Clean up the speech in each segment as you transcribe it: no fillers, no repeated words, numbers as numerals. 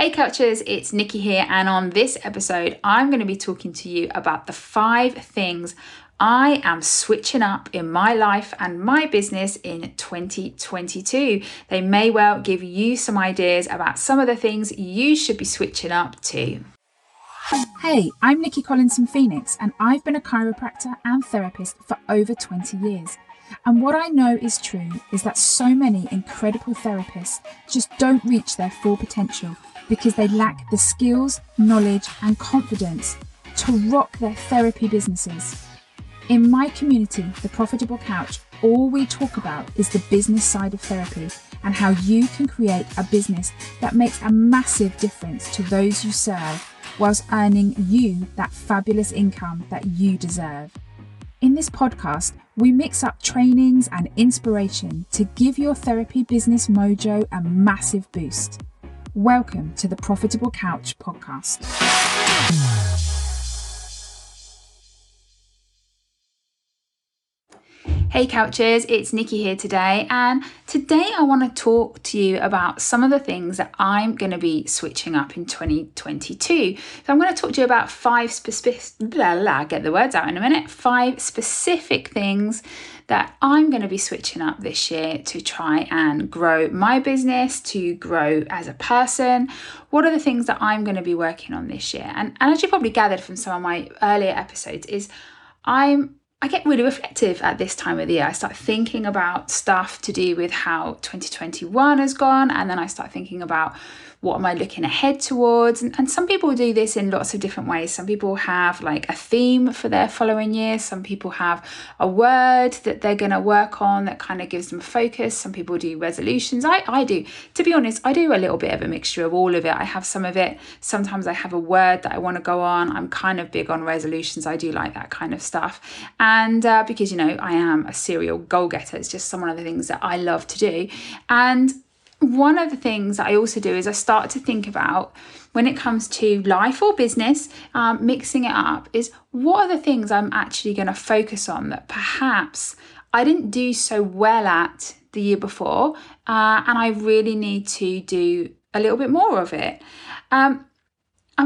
Hey Couchers, it's Nikki here, and on this episode, I'm going to be talking to you about the 5 things I am switching up in my life and my business in 2022. They may well give you some ideas about some of the things you should be switching up to. Hey, I'm Nikki Collinson-Phoenix, and I've been a chiropractor and therapist for over 20 years. And what I know is true is that so many incredible therapists just don't reach their full potential because they lack the skills, knowledge, and confidence to rock their therapy businesses. In my community, The Profitable Couch, all we talk about is the business side of therapy and how you can create a business that makes a massive difference to those you serve whilst earning you that fabulous income that you deserve. In this podcast, we mix up trainings and inspiration to give your therapy business mojo a massive boost. Welcome to the Profitable Couch podcast. Hey Couchers, it's Nikki here today, and today I want to talk to you about some of the things that I'm going to be switching up in 2022. So I'm going to talk to you about 5 specific things that I'm going to be switching up this year to try and grow my business, to grow as a person. What are the things that I'm going to be working on this year? And as you probably gathered from some of my earlier episodes, is I get really reflective at this time of the year. I start thinking about stuff to do with how 2021 has gone, and then I start thinking about what am I looking ahead towards. And some people do this in lots of different ways. Some people have like a theme for their following year. Some people have a word that they're going to work on that kind of gives them focus. Some people do resolutions. I do. To be honest, I do a little bit of a mixture of all of it. I have some of it. Sometimes I have a word that I want to go on. I'm kind of big on resolutions. I do like that kind of stuff. And because, you know, I am a serial goal getter, it's just some of the things that I love to do. And one of the things that I also do is I start to think about, when it comes to life or business, mixing it up, is what are the things I'm actually going to focus on that perhaps I didn't do so well at the year before, and I really need to do a little bit more of it. I'm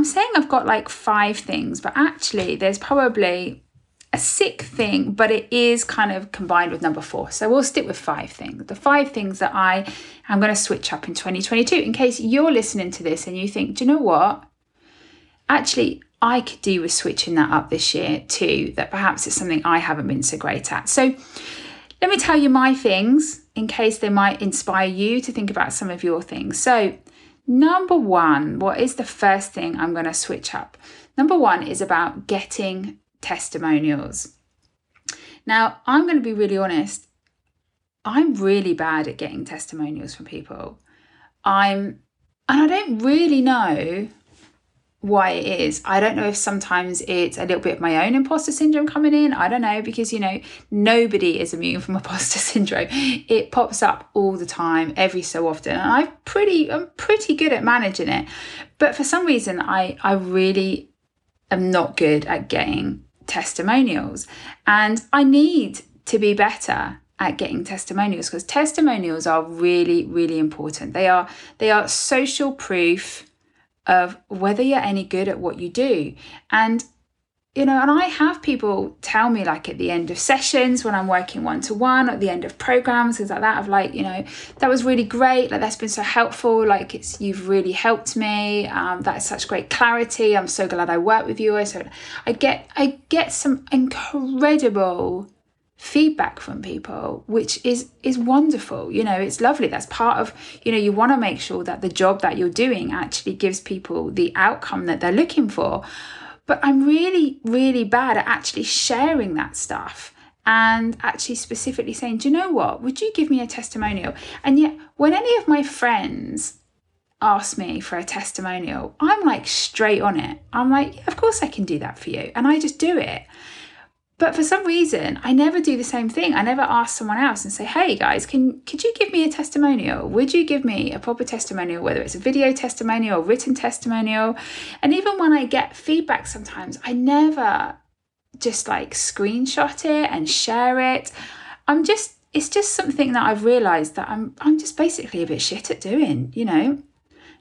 saying I've got like 5 things, but actually there's probably a 6th thing, but it is kind of combined with number 4. So we'll stick with 5 things. The 5 things that I am going to switch up in 2022, in case you're listening to this and you think, do you know what? Actually, I could do with switching that up this year too, that perhaps it's something I haven't been so great at. So let me tell you my things in case they might inspire you to think about some of your things. So number 1, what is the first thing I'm going to switch up? Number 1 is about getting testimonials. Now, I'm going to be really honest. I'm really bad at getting testimonials from people. And I don't really know why it is. I don't know if sometimes it's a little bit of my own imposter syndrome coming in. I don't know, because, you know, nobody is immune from imposter syndrome. It pops up all the time, every so often. And I'm pretty good at managing it. But for some reason, I really am not good at getting testimonials, and I need to be better at getting testimonials, because testimonials are really, really important. They are social proof of whether you're any good at what you do. And you know, and I have people tell me, like at the end of sessions when I'm working one-to-one, at the end of programs, things like that, of like, you know, that was really great. Like, that's been so helpful. Like, it's, you've really helped me. That's such great clarity. I'm so glad I worked with you. So I get some incredible feedback from people, which is wonderful. You know, it's lovely. That's part of, you know, you want to make sure that the job that you're doing actually gives people the outcome that they're looking for. But I'm really, really bad at actually sharing that stuff and actually specifically saying, do you know what, would you give me a testimonial? And yet when any of my friends ask me for a testimonial, I'm like straight on it. I'm like, yeah, of course I can do that for you. And I just do it. But for some reason, I never do the same thing. I never ask someone else and say, hey guys, could you give me a testimonial? Would you give me a proper testimonial, whether it's a video testimonial or written testimonial? And even when I get feedback sometimes, I never just like screenshot it and share it. It's just something that I've realized that I'm just basically a bit shit at doing, you know.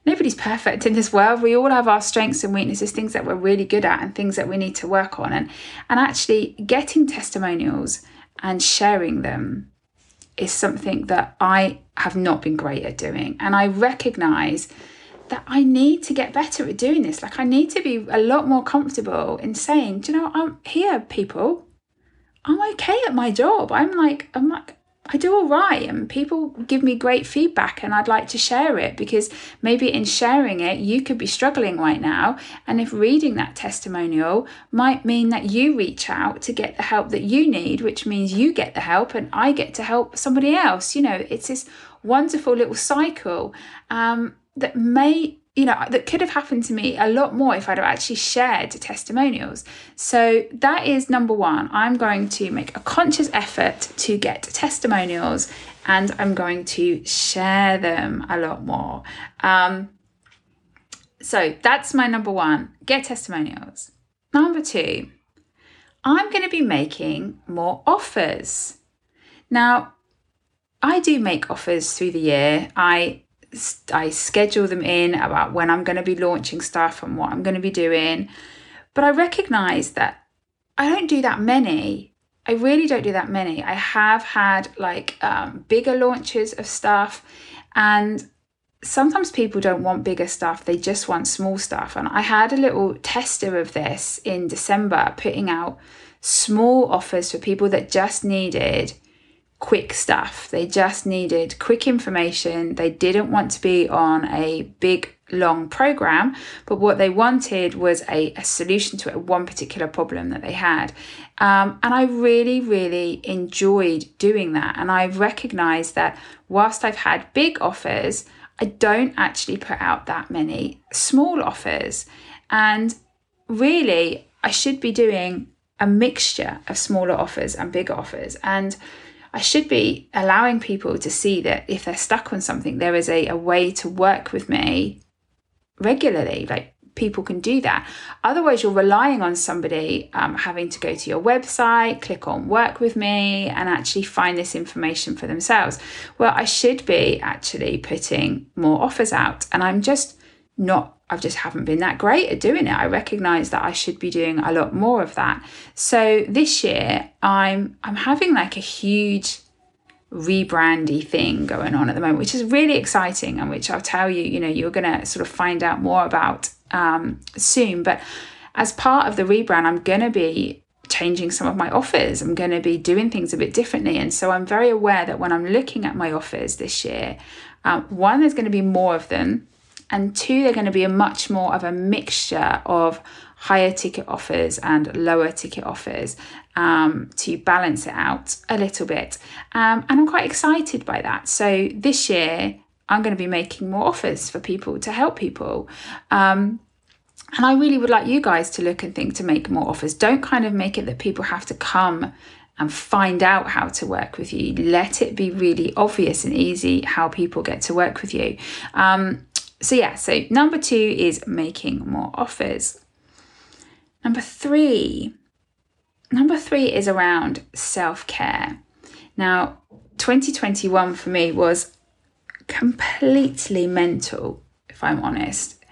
nobody's perfect in this world. We all have our strengths and weaknesses, things that we're really good at and things that we need to work on. And actually getting testimonials and sharing them is something that I have not been great at doing. And I recognize that I need to get better at doing this. Like, I need to be a lot more comfortable in saying, do you know, I'm here, people. I'm okay at my job. I'm like, I do all right, and people give me great feedback, and I'd like to share it, because maybe in sharing it, you could be struggling right now. And if reading that testimonial might mean that you reach out to get the help that you need, which means you get the help and I get to help somebody else. You know, it's this wonderful little cycle that may, you know, that could have happened to me a lot more if I'd have actually shared testimonials. So that is number one. I'm going to make a conscious effort to get testimonials, and I'm going to share them a lot more. So that's my number one, get testimonials. Number two, I'm going to be making more offers. Now, I do make offers through the year. I schedule them in about when I'm going to be launching stuff and what I'm going to be doing. But I recognize that I don't do that many. I really don't do that many. I have had like bigger launches of stuff, and sometimes people don't want bigger stuff. They just want small stuff. And I had a little tester of this in December, putting out small offers for people that just needed quick stuff. They just needed quick information. They didn't want to be on a big, long program, but what they wanted was a solution to it, one particular problem that they had. And I really, really enjoyed doing that. And I recognized that whilst I've had big offers, I don't actually put out that many small offers. And really, I should be doing a mixture of smaller offers and bigger offers. And I should be allowing people to see that if they're stuck on something, there is a way to work with me regularly. Like, people can do that. Otherwise, you're relying on somebody having to go to your website, click on work with me, and actually find this information for themselves. Well, I should be actually putting more offers out, and I just haven't been that great at doing it. I recognize that I should be doing a lot more of that. So this year I'm having like a huge rebrandy thing going on at the moment, which is really exciting, and which I'll tell you, you know, you're going to sort of find out more about soon. But as part of the rebrand, I'm going to be changing some of my offers. I'm going to be doing things a bit differently. And so I'm very aware that when I'm looking at my offers this year, one, there's going to be more of them. And two, they're going to be a much more of a mixture of higher ticket offers and lower ticket offers to balance it out a little bit. And I'm quite excited by that. So this year, I'm going to be making more offers for people to help people. And I really would like you guys to look and think to make more offers. Don't kind of make it that people have to come and find out how to work with you. Let it be really obvious and easy how people get to work with you. So number two is making more offers. Number three is around self-care. Now, 2021 for me was completely mental, if I'm honest.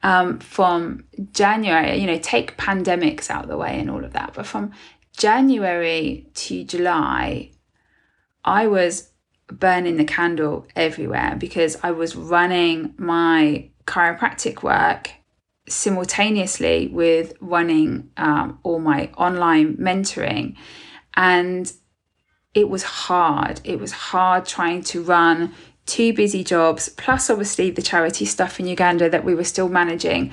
From January, you know, take pandemics out of the way and all of that, but from January to July, I was burning the candle everywhere, because I was running my chiropractic work simultaneously with running all my online mentoring. And it was hard. It was hard trying to run two busy jobs, plus obviously the charity stuff in Uganda that we were still managing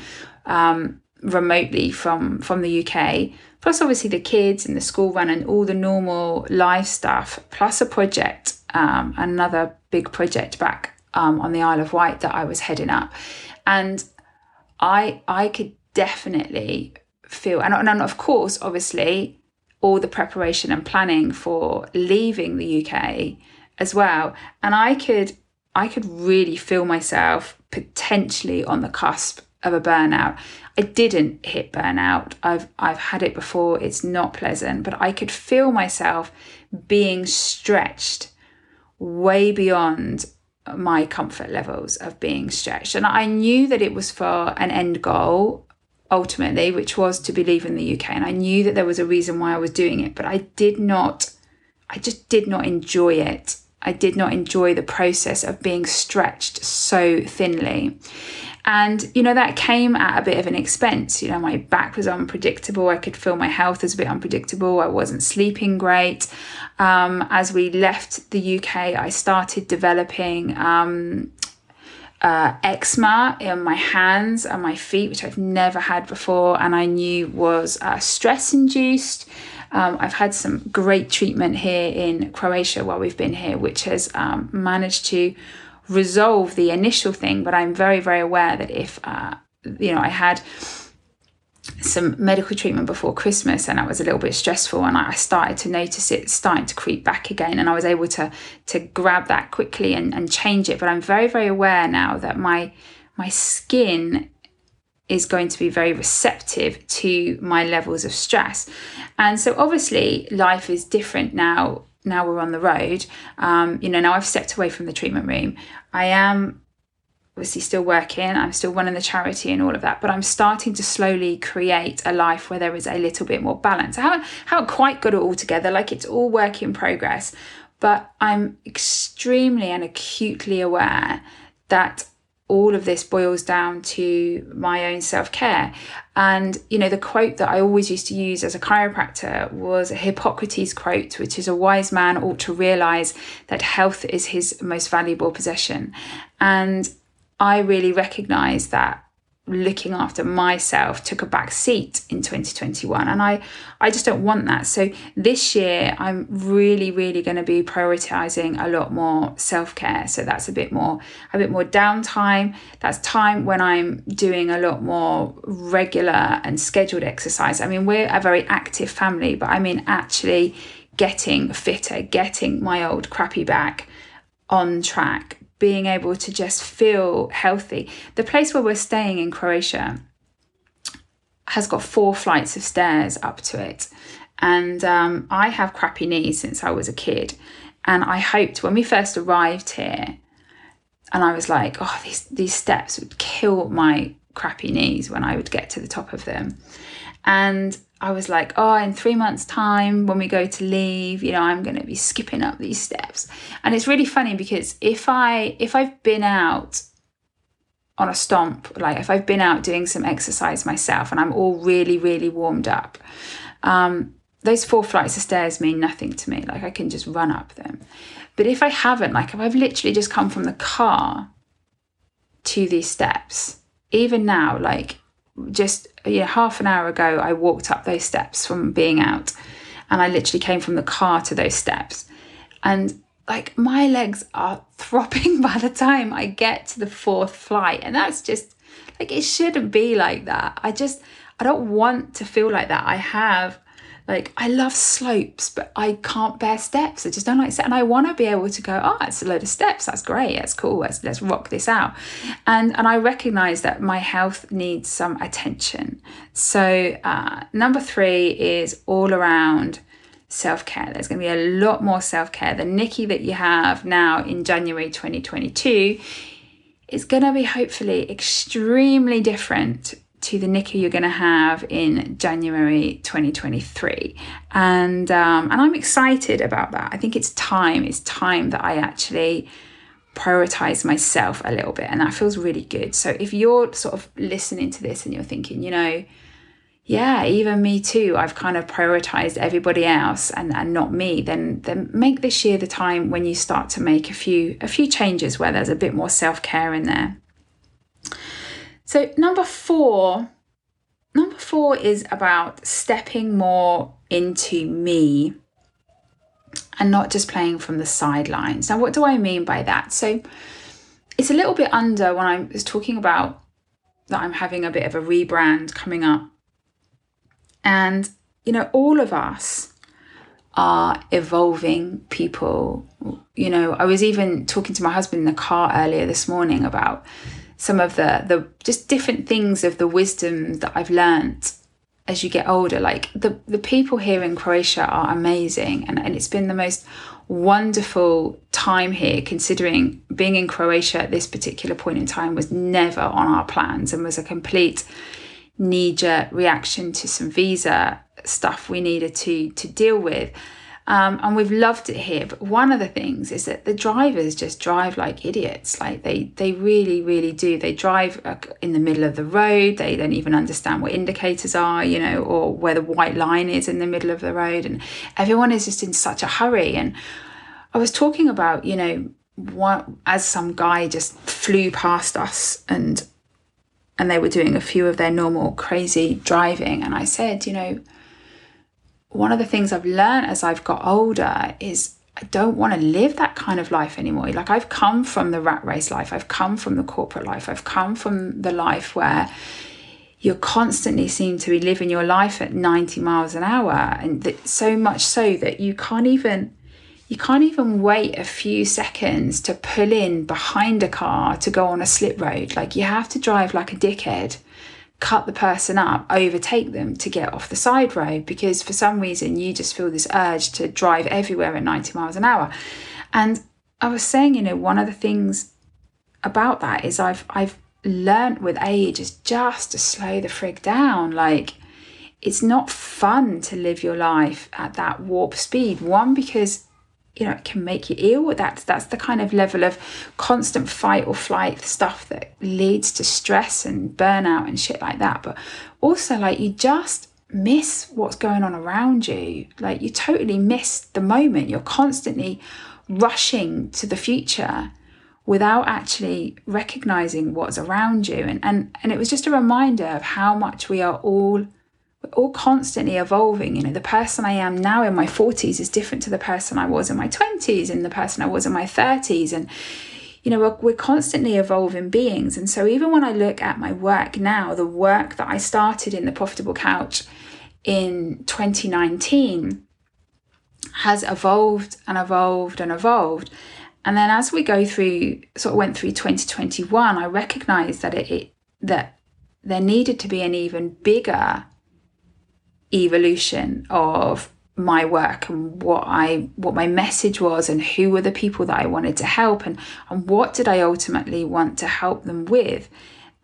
remotely from the UK, plus obviously the kids and the school run and all the normal life stuff, plus a project, another big project back on the Isle of Wight that I was heading up. And I could definitely feel, and of course, obviously, all the preparation and planning for leaving the UK as well. And I could really feel myself potentially on the cusp of a burnout. I didn't hit burnout. I've had it before. It's not pleasant, but I could feel myself being stretched way beyond my comfort levels of being stretched. And I knew that it was for an end goal, ultimately, which was to be leaving the UK. And I knew that there was a reason why I was doing it, but I just did not enjoy it. I did not enjoy the process of being stretched so thinly. And, you know, that came at a bit of an expense. You know, my back was unpredictable. I could feel my health was a bit unpredictable. I wasn't sleeping great. As we left the UK, I started developing eczema in my hands and my feet, which I've never had before, and I knew was stress-induced. I've had some great treatment here in Croatia while we've been here, which has managed to resolve the initial thing. But I'm very, very aware that if, you know, I had some medical treatment before Christmas and that was a little bit stressful, and I started to notice it starting to creep back again, and I was able to grab that quickly and change it. But I'm very, very aware now that my skin is going to be very receptive to my levels of stress. And so obviously life is different now. Now we're on the road. You know, now I've stepped away from the treatment room. I am obviously still working. I'm still running the charity and all of that, but I'm starting to slowly create a life where there is a little bit more balance. I haven't quite got it all together. Like, it's all work in progress, but I'm extremely and acutely aware that all of this boils down to my own self-care. And, you know, the quote that I always used to use as a chiropractor was a Hippocrates quote, which is, a wise man ought to realize that health is his most valuable possession. And I really recognize that looking after myself took a back seat in 2021. And I just don't want that. So this year, I'm really, really going to be prioritizing a lot more self-care. So that's a bit more downtime. That's time when I'm doing a lot more regular and scheduled exercise. I mean, we're a very active family, but I mean, actually getting fitter, getting my old crappy back on track, being able to just feel healthy. The place where we're staying in Croatia has got 4 flights of stairs up to it. And I have crappy knees since I was a kid. And I hoped when we first arrived here, and I was like, oh, these steps would kill my crappy knees when I would get to the top of them. And I was like, oh, in 3 months' time, when we go to leave, you know, I'm going to be skipping up these steps. And it's really funny because if I've been out on a stomp, like if I've been out doing some exercise myself and I'm all really, really warmed up, those 4 flights of stairs mean nothing to me. Like, I can just run up them. But if I haven't, like if I've literally just come from the car to these steps, even now, like, just, you know, half an hour ago, I walked up those steps from being out, and I literally came from the car to those steps, and like my legs are throbbing by the time I get to the 4th flight. And that's just like, it shouldn't be like that. I don't want to feel like that. I have, like, I love slopes, but I can't bear steps. I just don't like steps. And I want to be able to go, oh, it's a load of steps. That's great. That's cool. Let's rock this out. And I recognize that my health needs some attention. So number 3 is all around self-care. There's going to be a lot more self-care. The Nikki that you have now in January 2022 is going to be hopefully extremely different to the Nikki you're going to have in January 2023. And I'm excited about that. I think it's time that I actually prioritize myself a little bit, and that feels really good. So if you're sort of listening to this and you're thinking, you know, yeah, even me too, I've kind of prioritized everybody else and not me, then make this year the time when you start to make a few changes where there's a bit more self-care in there. So number four is about stepping more into me and not just playing from the sidelines. Now, what do I mean by that? So it's a little bit under when I was talking about that I'm having a bit of a rebrand coming up. And, you know, all of us are evolving people. You know, I was even talking to my husband in the car earlier this morning about some of the just different things of the wisdom that I've learned as you get older. Like the people here in Croatia are amazing, and it's been the most wonderful time here, considering being in Croatia at this particular point in time was never on our plans and was a complete knee-jerk reaction to some visa stuff we needed to deal with. And we've loved it here. But one of the things is that the drivers just drive like idiots. Like they really, really do. They drive in the middle of the road. They don't even understand what indicators are, you know, or where the white line is in the middle of the road. And everyone is just in such a hurry. And I was talking about, you know, what, as some guy just flew past us and they were doing a few of their normal crazy driving. And I said, you know, one of the things I've learned as I've got older is I don't want to live that kind of life anymore. Like I've come from the rat race life. I've come from the corporate life. I've come from the life where you constantly seem to be living your life at 90 miles an hour. And so much so that you can't even wait a few seconds to pull in behind a car to go on a slip road. Like you have to drive like a dickhead, cut the person up, overtake them to get off the side road, because for some reason you just feel this urge to drive everywhere at 90 miles an hour. And I was saying, you know, one of the things about that is I've learned with age is just to slow the frig down. Like it's not fun to live your life at that warp speed. One, because you know, it can make you ill. That's the kind of level of constant fight or flight stuff that leads to stress and burnout and shit like that. But also, like, you just miss what's going on around you. Like, you totally miss the moment. You're constantly rushing to the future without actually recognizing what's around you. And it was just a reminder of how much we are all constantly evolving. You know, the person I am now in my 40s is different to the person I was in my 20s and the person I was in my 30s. And, you know, we're constantly evolving beings. And so even when I look at my work now, the work that I started in The Profitable Couch in 2019 has evolved and evolved and evolved. And then as we went through 2021, I recognized that that there needed to be an even bigger evolution of my work and what my message was and who were the people that I wanted to help and what did I ultimately want to help them with.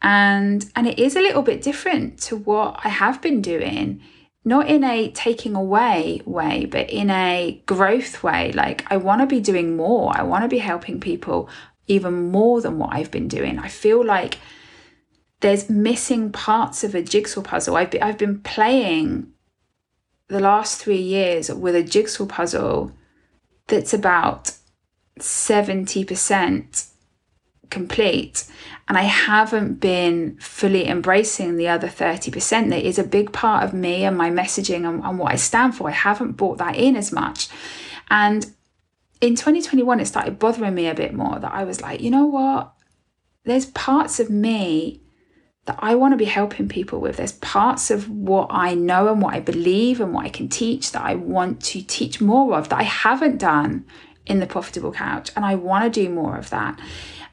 And it is a little bit different to what I have been doing, not in a taking away way, but in a growth way. Like I want to be doing more. I want to be helping people even more than what I've been doing. I feel like there's missing parts of a jigsaw puzzle. I've been playing the last 3 years with a jigsaw puzzle that's about 70% complete, and I haven't been fully embracing the other 30%. That is a big part of me and my messaging and what I stand for. I haven't brought that in as much. And in 2021, it started bothering me a bit more that I was like, you know what? There's parts of me that I want to be helping people with. There's parts of what I know and what I believe and what I can teach that I want to teach more of that I haven't done in The Profitable Couch, and I want to do more of that.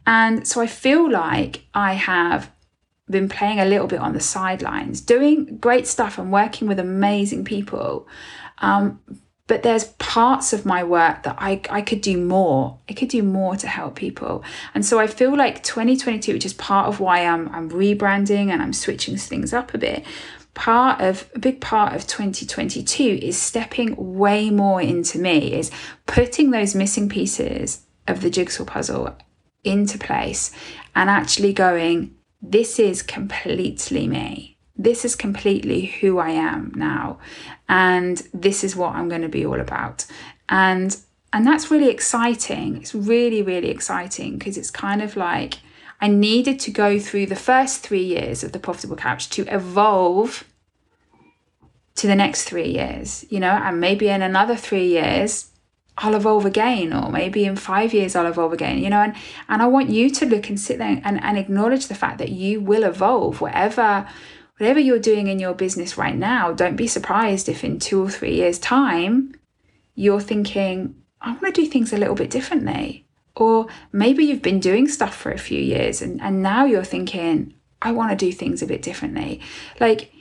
And so I feel like I have been playing a little bit on the sidelines, doing great stuff and working with amazing people. But there's parts of my work that I could do more. I could do more to help people. And so I feel like 2022, which is part of why I'm rebranding and I'm switching things up a bit, a big part of 2022 is stepping way more into me, is putting those missing pieces of the jigsaw puzzle into place and actually going, this is completely me. This is completely who I am now. And this is what I'm going to be all about. And that's really exciting. It's really, really exciting, because it's kind of like I needed to go through the first 3 years of The Profitable Couch to evolve to the next 3 years, you know, and maybe in another 3 years, I'll evolve again, or maybe in 5 years I'll evolve again, you know, and I want you to look and sit there and acknowledge the fact that you will evolve. Whatever you're doing in your business right now, don't be surprised if in 2 or 3 years' time, you're thinking, I want to do things a little bit differently. Or maybe you've been doing stuff for a few years and now you're thinking, I want to do things a bit differently. Like,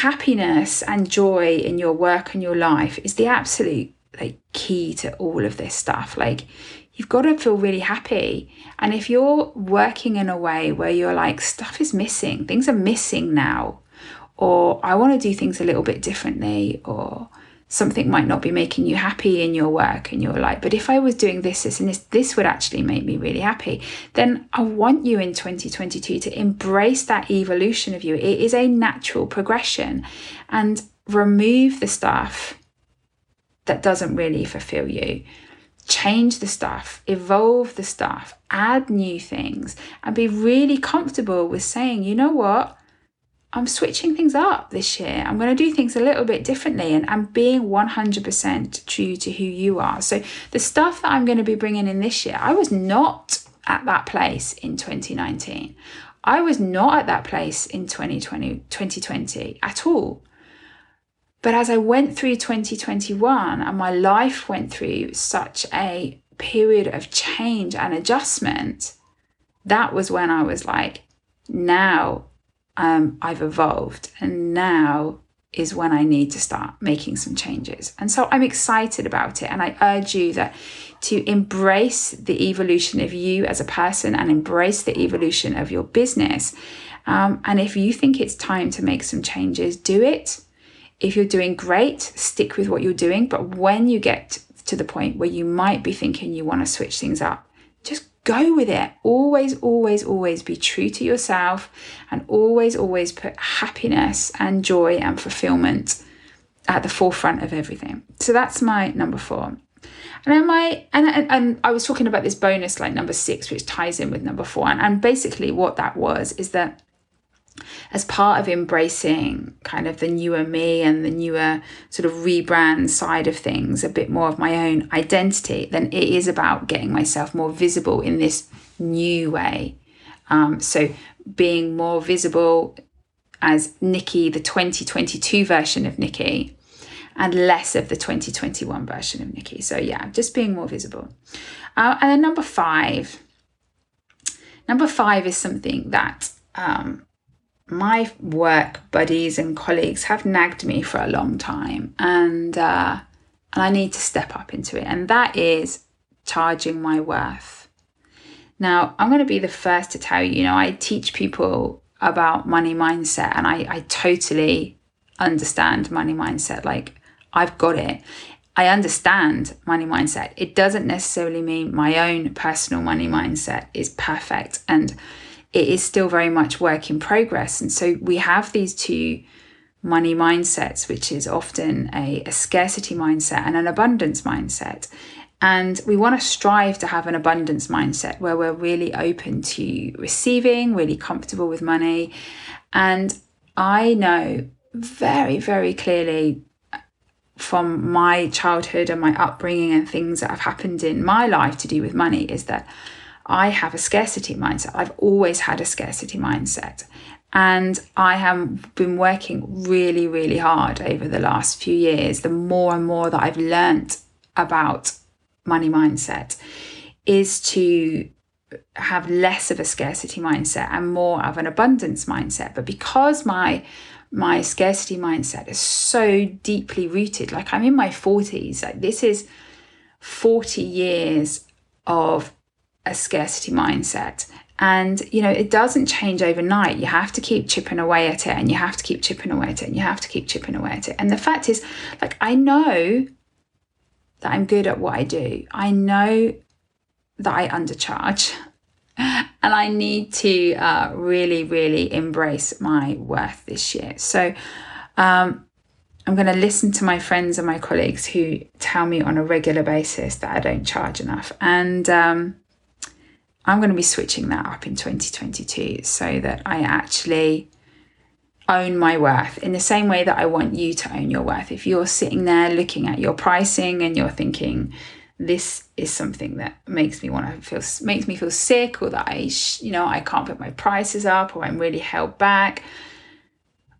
happiness and joy in your work and your life is the absolute key to all of this stuff. You've got to feel really happy. And if you're working in a way where you're like, stuff is missing, things are missing now, or I want to do things a little bit differently, or something might not be making you happy in your work and your life, but if I was doing this, this would actually make me really happy, then I want you in 2022 to embrace that evolution of you. It is a natural progression, and remove the stuff that doesn't really fulfill you. Change the stuff, evolve the stuff, add new things, and be really comfortable with saying, you know what, I'm switching things up this year. I'm going to do things a little bit differently, and being 100% true to who you are. So the stuff that I'm going to be bringing in this year, I was not at that place in 2019. I was not at that place in 2020 at all. But as I went through 2021 and my life went through such a period of change and adjustment, that was when I was like, now I've evolved, and now is when I need to start making some changes. And so I'm excited about it. And I urge you to embrace the evolution of you as a person, and embrace the evolution of your business. And if you think it's time to make some changes, do it. If you're doing great, stick with what you're doing. But when you get to the point where you might be thinking you want to switch things up, just go with it. Always, always, always be true to yourself, and always, always put happiness and joy and fulfillment at the forefront of everything. So that's my number 4. And then I was talking about this bonus, number 6, which ties in with number 4. And basically what that was is that, as part of embracing kind of the newer me and the newer sort of rebrand side of things, a bit more of my own identity, then it is about getting myself more visible in this new way. So being more visible as Nikki, the 2022 version of Nikki, and less of the 2021 version of Nikki. So yeah, just being more visible. And then number 5. Number 5 is something that my work buddies and colleagues have nagged me for a long time, and I need to step up into it, and that is charging my worth. Now, I'm going to be the first to tell you, I teach people about money mindset, and I totally understand money mindset. I've got it. I understand money mindset. It doesn't necessarily mean my own personal money mindset is perfect, and it is still very much work in progress. And so we have these two money mindsets, which is often a scarcity mindset and an abundance mindset. And we want to strive to have an abundance mindset where we're really open to receiving, really comfortable with money. And I know very, very clearly from my childhood and my upbringing and things that have happened in my life to do with money is that I have a scarcity mindset. I've always had a scarcity mindset. And I have been working really, really hard over the last few years. The more and more that I've learnt about money mindset is to have less of a scarcity mindset and more of an abundance mindset. But because my scarcity mindset is so deeply rooted, I'm in my 40s, this is 40 years of a scarcity mindset, and it doesn't change overnight. You have to keep chipping away at it, and you have to keep chipping away at it, and you have to keep chipping away at it. And the fact is, I know that I'm good at what I do. I know that I undercharge, and I need to really, really embrace my worth this year. So I'm going to listen to my friends and my colleagues who tell me on a regular basis that I don't charge enough, and I'm going to be switching that up in 2022 so that I actually own my worth in the same way that I want you to own your worth. If you're sitting there looking at your pricing and you're thinking, this is something that makes me feel sick, or that I can't put my prices up, or I'm really held back,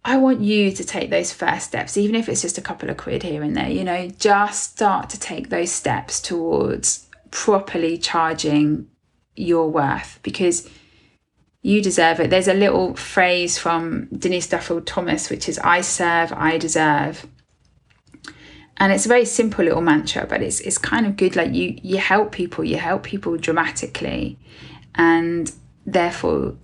I want you to take those first steps, even if it's just a couple of quid here and there, just start to take those steps towards properly charging your worth, because You deserve it. There's a little phrase from Denise Duffield Thomas, which is, I serve, I deserve. And it's a very simple little mantra, but it's kind of good. Like you help people dramatically, and therefore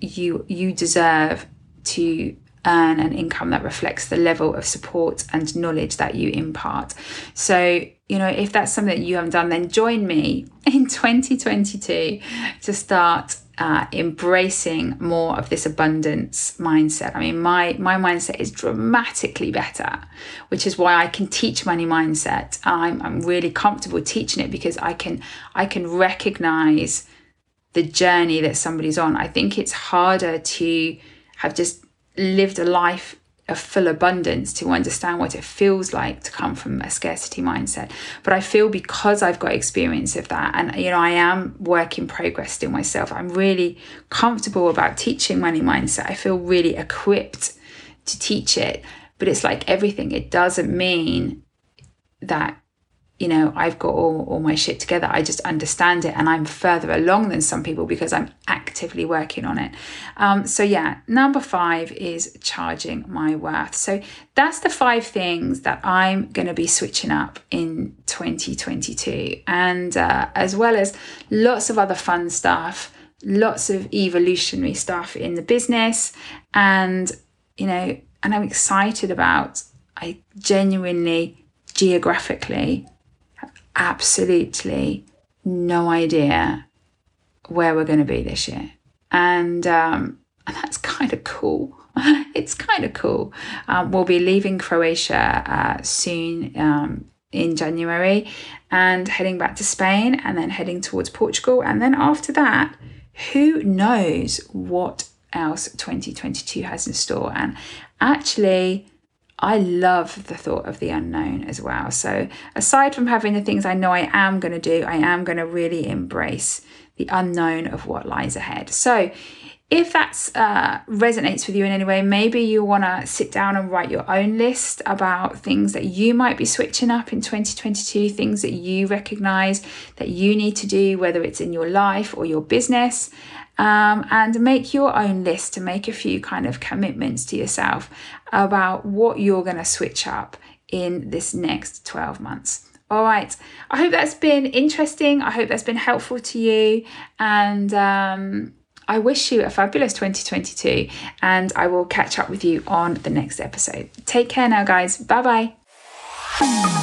you deserve to earn an income that reflects the level of support and knowledge that you impart. So, you know, if that's something that you haven't done, then join me in 2022 to start embracing more of this abundance mindset. I mean, my mindset is dramatically better, which is why I can teach money mindset. I'm really comfortable teaching it because I can recognize the journey that somebody's on. I think it's harder to have just lived a life of full abundance to understand what it feels like to come from a scarcity mindset. But I feel because I've got experience of that, and you know, I am work in progress still myself, I'm really comfortable about teaching money mindset. I feel really equipped to teach it. But it's like everything, it doesn't mean that, you know, I've got all my shit together. I just understand it, and I'm further along than some people because I'm actively working on it. So yeah, number 5 is charging my worth. So that's the 5 things that I'm going to be switching up in 2022. And as well as lots of other fun stuff, lots of evolutionary stuff in the business. And, you know, and I'm excited about, I genuinely, geographically, absolutely no idea where we're going to be this year, and that's kind of cool. It's kind of cool. We'll be leaving Croatia soon in January, and heading back to Spain, and then heading towards Portugal, and then after that, who knows what else 2022 has in store. And actually, I love the thought of the unknown as well. So aside from having the things I know I am going to do, I am going to really embrace the unknown of what lies ahead. So if that resonates with you in any way, maybe you want to sit down and write your own list about things that you might be switching up in 2022, things that you recognize that you need to do, whether it's in your life or your business. And make your own list, to make a few kind of commitments to yourself about what you're going to switch up in this next 12 months. All right. I hope that's been interesting. I hope that's been helpful to you. And I wish you a fabulous 2022. And I will catch up with you on the next episode. Take care now, guys. Bye-bye.